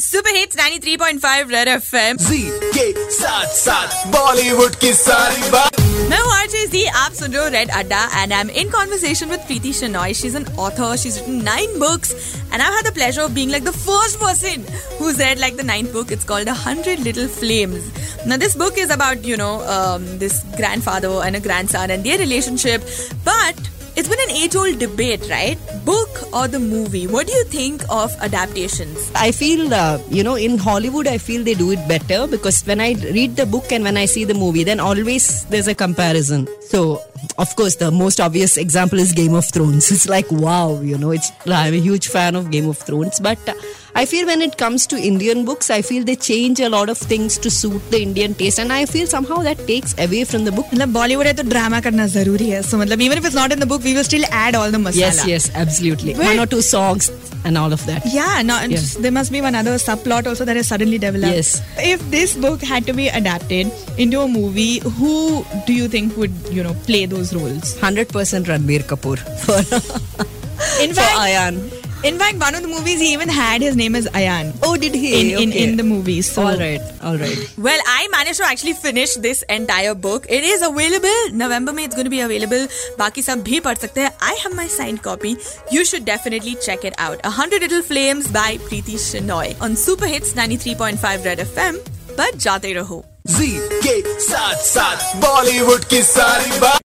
Super hits 93.5 red FM के साथ साथ बॉलीवुड की सारी बात। मैं हूँ आरजे जी, आप सुन रहे हो रेड अड्डा and I am in conversation with Preeti Shenoy. She is an author, she is written 9 books and I've had the pleasure of being like the first person who's read like the 9th book. It's called A Hundred Little Flames. Now this book is about, you know, this grandfather and a grandson and their relationship, but it's been an age-old debate, right? Book or the movie? What do you think of adaptations? I feel, in Hollywood, I feel they do it better because when I read the book and when I see the movie, then always there's a comparison. So, of course, the most obvious example is Game of Thrones. It's like, wow, I'm a huge fan of Game of Thrones. But I feel when it comes to Indian books, I feel they change a lot of things to suit the Indian taste. And I feel somehow that takes away from the book. Bollywood hai to drama karna zaruri hai. So, even if it's not in the book, we will still add all the masala. Yes, absolutely. But 1 or 2 songs and all of that. Yeah, there must be one other subplot also that has suddenly developed. Yes. If this book had to be adapted into a movie, who do you think would, play those roles? 100% Ranbir Kapoor. For Ayaan. In fact, one of the movies he even had his name as Ayaan. Oh, did he? In the movies. So. All right. Well, I managed to actually finish this entire book. It is available. November mein it's going to be available. Baaki sab bhi pad sakte hai. I have my signed copy. You should definitely check it out. 100 Little Flames by Preeti Shenoy on Super Hits 93.5 Red FM. Bajaate Raho. K Saat Saat Bollywood Ki Saari Baat.